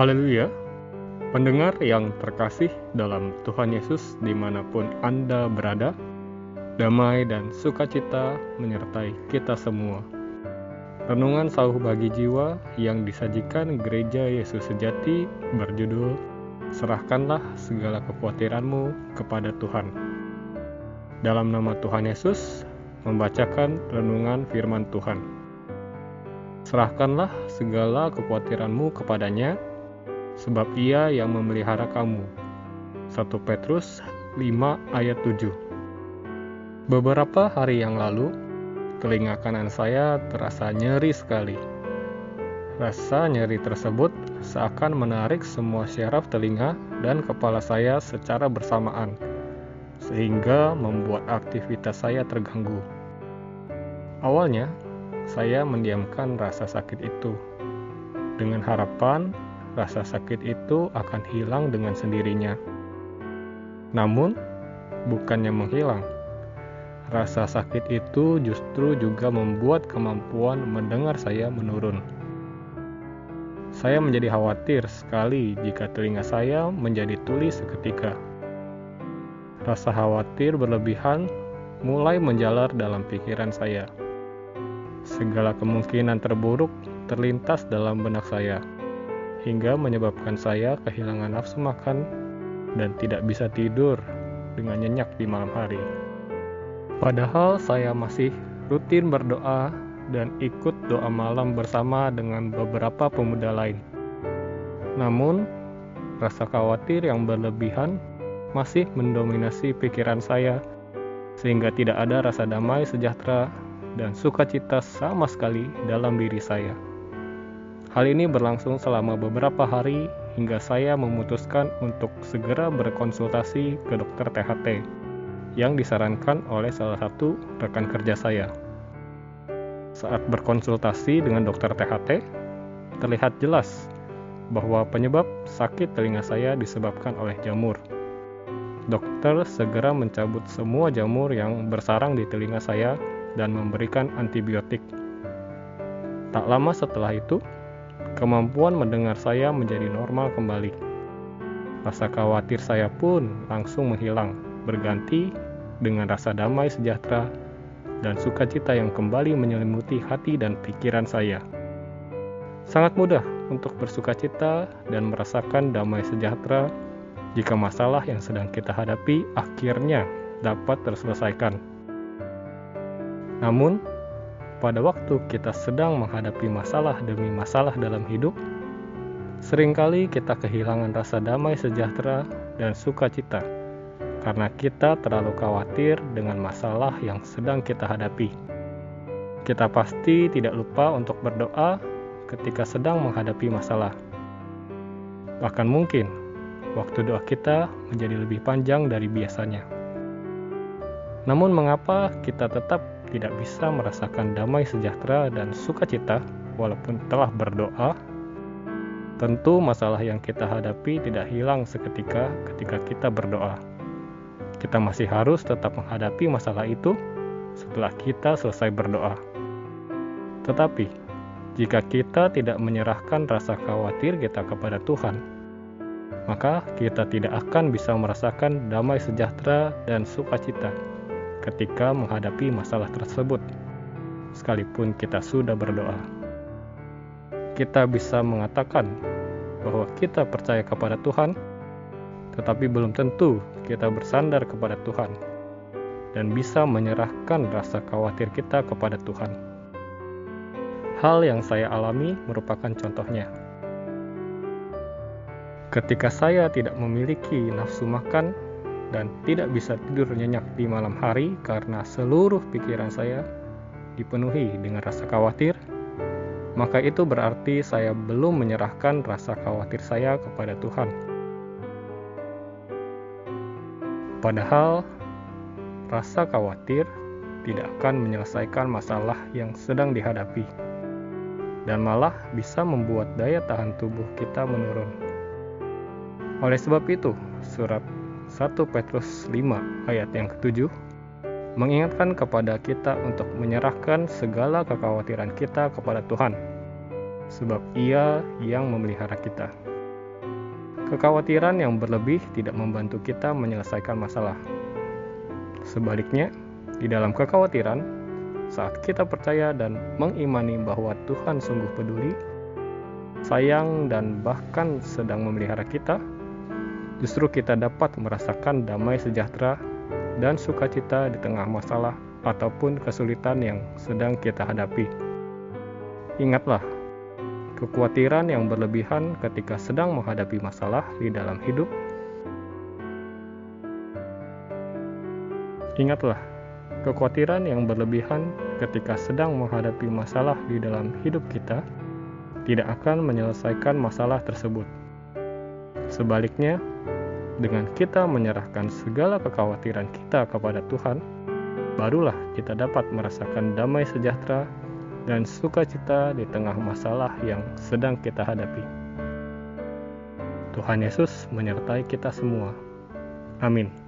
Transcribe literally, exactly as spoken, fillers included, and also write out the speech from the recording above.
Haleluya. Pendengar yang terkasih dalam Tuhan Yesus dimanapun Anda berada, damai dan sukacita menyertai kita semua. Renungan sauh bagi jiwa yang disajikan Gereja Yesus Sejati berjudul Serahkanlah segala kekhawatiranmu kepada Tuhan. Dalam nama Tuhan Yesus, membacakan renungan firman Tuhan. Serahkanlah segala kekhawatiranmu kepadanya, sebab Ia yang memelihara kamu. satu Petrus lima ayat tujuh. Beberapa hari yang lalu, telinga kanan saya terasa nyeri sekali. Rasa nyeri tersebut seakan menarik semua syaraf telinga dan kepala saya secara bersamaan, sehingga membuat aktivitas saya terganggu. Awalnya, saya mendiamkan rasa sakit itu, dengan harapan rasa sakit itu akan hilang dengan sendirinya. Namun, bukannya menghilang. Rasa sakit itu justru juga membuat kemampuan mendengar saya menurun. Saya menjadi khawatir sekali jika telinga saya menjadi tuli seketika. Rasa khawatir berlebihan mulai menjalar dalam pikiran saya. Segala kemungkinan terburuk terlintas dalam benak saya, hingga menyebabkan saya kehilangan nafsu makan dan tidak bisa tidur dengan nyenyak di malam hari. Padahal saya masih rutin berdoa dan ikut doa malam bersama dengan beberapa pemuda lain. Namun, rasa khawatir yang berlebihan masih mendominasi pikiran saya, sehingga tidak ada rasa damai, sejahtera, dan sukacita sama sekali dalam diri saya. Hal ini berlangsung selama beberapa hari hingga saya memutuskan untuk segera berkonsultasi ke dokter T H T yang disarankan oleh salah satu rekan kerja saya. Saat berkonsultasi dengan dokter T H T, terlihat jelas bahwa penyebab sakit telinga saya disebabkan oleh jamur. Dokter segera mencabut semua jamur yang bersarang di telinga saya dan memberikan antibiotik. Tak lama setelah itu, kemampuan mendengar saya menjadi normal kembali. Rasa khawatir saya pun langsung menghilang, berganti dengan rasa damai sejahtera dan sukacita yang kembali menyelimuti hati dan pikiran saya. Sangat mudah untuk bersukacita dan merasakan damai sejahtera jika masalah yang sedang kita hadapi akhirnya dapat terselesaikan. Namun, pada waktu kita sedang menghadapi masalah demi masalah dalam hidup, seringkali kita kehilangan rasa damai sejahtera dan sukacita karena kita terlalu khawatir dengan masalah yang sedang kita hadapi. Kita pasti tidak lupa untuk berdoa ketika sedang menghadapi masalah. Bahkan mungkin, waktu doa kita menjadi lebih panjang dari biasanya. Namun mengapa kita tetap tidak bisa merasakan damai sejahtera dan sukacita walaupun telah berdoa? Tentu masalah yang kita hadapi tidak hilang seketika ketika kita berdoa. Kita masih harus tetap menghadapi masalah itu setelah kita selesai berdoa. Tetapi, jika kita tidak menyerahkan rasa khawatir kita kepada Tuhan, maka kita tidak akan bisa merasakan damai sejahtera dan sukacita ketika menghadapi masalah tersebut, sekalipun kita sudah berdoa. Kita bisa mengatakan bahwa kita percaya kepada Tuhan, tetapi belum tentu kita bersandar kepada Tuhan dan bisa menyerahkan rasa khawatir kita kepada Tuhan. Hal yang saya alami merupakan contohnya. Ketika saya tidak memiliki nafsu makan dan tidak bisa tidur nyenyak di malam hari karena seluruh pikiran saya dipenuhi dengan rasa khawatir, maka itu berarti saya belum menyerahkan rasa khawatir saya kepada Tuhan. Padahal, rasa khawatir tidak akan menyelesaikan masalah yang sedang dihadapi, dan malah bisa membuat daya tahan tubuh kita menurun. Oleh sebab itu, surat satu Petrus lima ayat yang ketujuh mengingatkan kepada kita untuk menyerahkan segala kekhawatiran kita kepada Tuhan, sebab Ia yang memelihara kita. Kekhawatiran yang berlebih tidak membantu kita menyelesaikan masalah. Sebaliknya, di dalam kekhawatiran, saat kita percaya dan mengimani bahwa Tuhan sungguh peduli, sayang dan bahkan sedang memelihara kita, justru kita dapat merasakan damai sejahtera dan sukacita di tengah masalah ataupun kesulitan yang sedang kita hadapi. Ingatlah, kekhawatiran yang berlebihan ketika sedang menghadapi masalah di dalam hidup. Ingatlah, kekhawatiran yang berlebihan ketika sedang menghadapi masalah di dalam hidup kita tidak akan menyelesaikan masalah tersebut. Sebaliknya, dengan kita menyerahkan segala kekhawatiran kita kepada Tuhan, barulah kita dapat merasakan damai sejahtera dan sukacita di tengah masalah yang sedang kita hadapi. Tuhan Yesus menyertai kita semua. Amin.